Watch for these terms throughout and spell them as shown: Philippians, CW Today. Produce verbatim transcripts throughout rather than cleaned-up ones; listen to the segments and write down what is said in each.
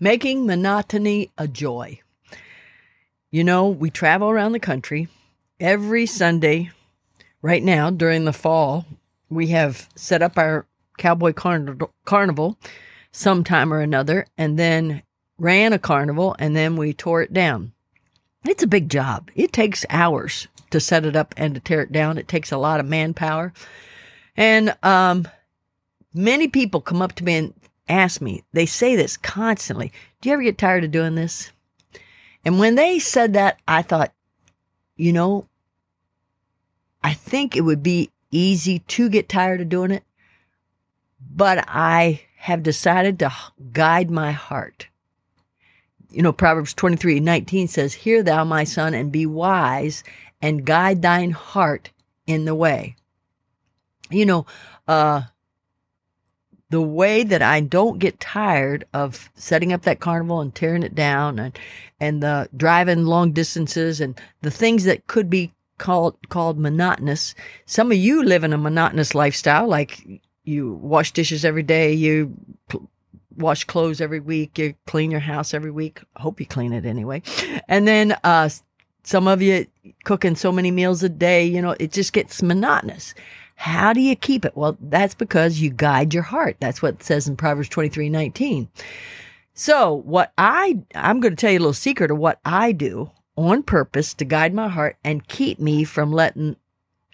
Making monotony a joy. You know, we travel around the country every Sunday. Right now, during the fall, we have set up our cowboy carn- carnival sometime or another, and then ran a carnival, and then we tore it down. It's a big job. It takes hours to set it up and to tear it down. It takes a lot of manpower. And um, many people come up to me and ask me, they say this constantly, do you ever get tired of doing this? And when they said that, I thought, you know, I think it would be easy to get tired of doing it, but I have decided to guide my heart. You know, Proverbs twenty-three nineteen says, hear thou, my son, and be wise, and guide thine heart in the way. You know, uh, the way that I don't get tired of setting up that carnival and tearing it down and, and the driving long distances and the things that could be called, called monotonous. Some of you live in a monotonous lifestyle, like you wash dishes every day, you pl- wash clothes every week, you clean your house every week. I hope you clean it anyway. And then uh, some of you cooking so many meals a day, you know, it just gets monotonous. How do you keep it? Well, that's because you guide your heart. That's what it says in Proverbs twenty-three nineteen. So what I, I'm going to tell you a little secret of what I do on purpose to guide my heart and keep me from letting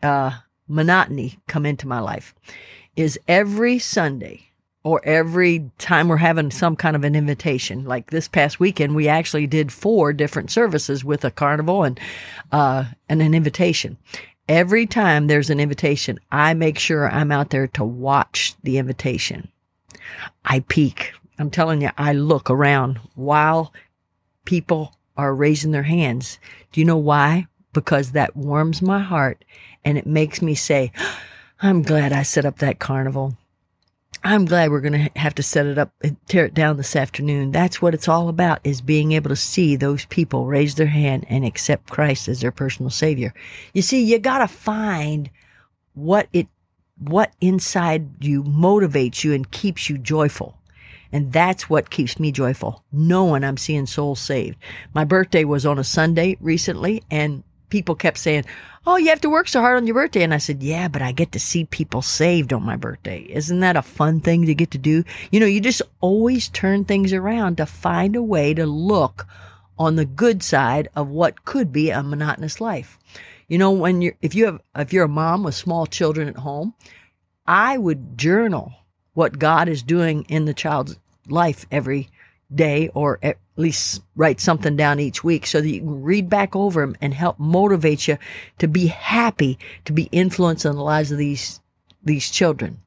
uh, monotony come into my life is every Sunday, or every time we're having some kind of an invitation. Like this past weekend, we actually did four different services with a carnival and, uh, and an invitation. Every time there's an invitation, I make sure I'm out there to watch the invitation. I peek. I'm telling you, I look around while people are raising their hands. Do you know why? Because that warms my heart and it makes me say, I'm glad I set up that carnival. I'm glad we're going to have to set it up and tear it down this afternoon. That's what it's all about, is being able to see those people raise their hand and accept Christ as their personal Savior. You see, you got to find what it, what inside you motivates you and keeps you joyful. And that's what keeps me joyful, knowing I'm seeing souls saved. My birthday was on a Sunday recently, and people kept saying, oh, you have to work so hard on your birthday. And I said, yeah, but I get to see people saved on my birthday. Isn't that a fun thing to get to do? You know, you just always turn things around to find a way to look on the good side of what could be a monotonous life. You know, when you're, if you have, if you're a mom with small children at home, I would journal what God is doing in the child's life every day, or at least write something down each week so that you can read back over them and help motivate you to be happy, to be influenced on the lives of these these children.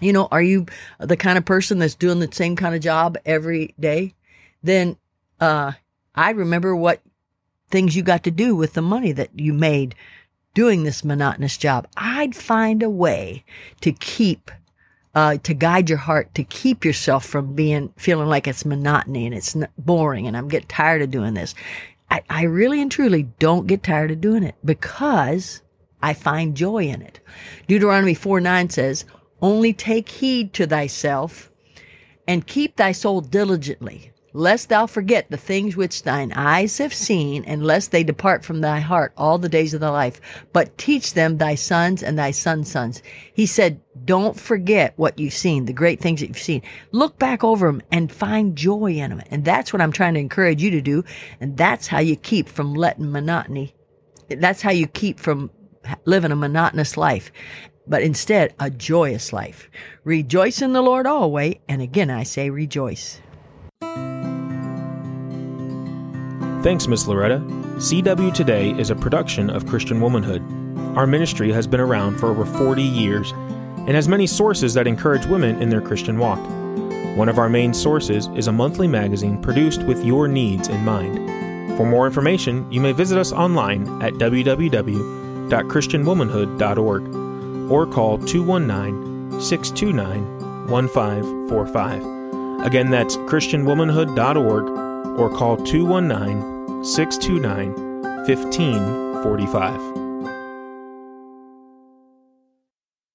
You know, are you the kind of person that's doing the same kind of job every day? Then uh, I remember what things you got to do with the money that you made doing this monotonous job. I'd find a way to keep Uh, to guide your heart, to keep yourself from being feeling like it's monotony and it's boring and I'm getting tired of doing this. I, I really and truly don't get tired of doing it because I find joy in it. Deuteronomy four nine says, only take heed to thyself and keep thy soul diligently, lest thou forget the things which thine eyes have seen, and lest they depart from thy heart all the days of thy life. But teach them thy sons and thy sons' sons. He said, don't forget what you've seen, the great things that you've seen. Look back over them and find joy in them. And that's what I'm trying to encourage you to do. And that's how you keep from letting monotony. That's how you keep from living a monotonous life, but instead a joyous life. Rejoice in the Lord always. And again, I say rejoice. Thanks, Miz Loretta. C W Today is a production of Christian Womanhood. Our ministry has been around for over forty years and has many sources that encourage women in their Christian walk. One of our main sources is a monthly magazine produced with your needs in mind. For more information, you may visit us online at w w w dot christian womanhood dot org or call two one nine, six two nine, one five four five. Again, that's christian womanhood dot org or call two one nine, six two nine, one five four five.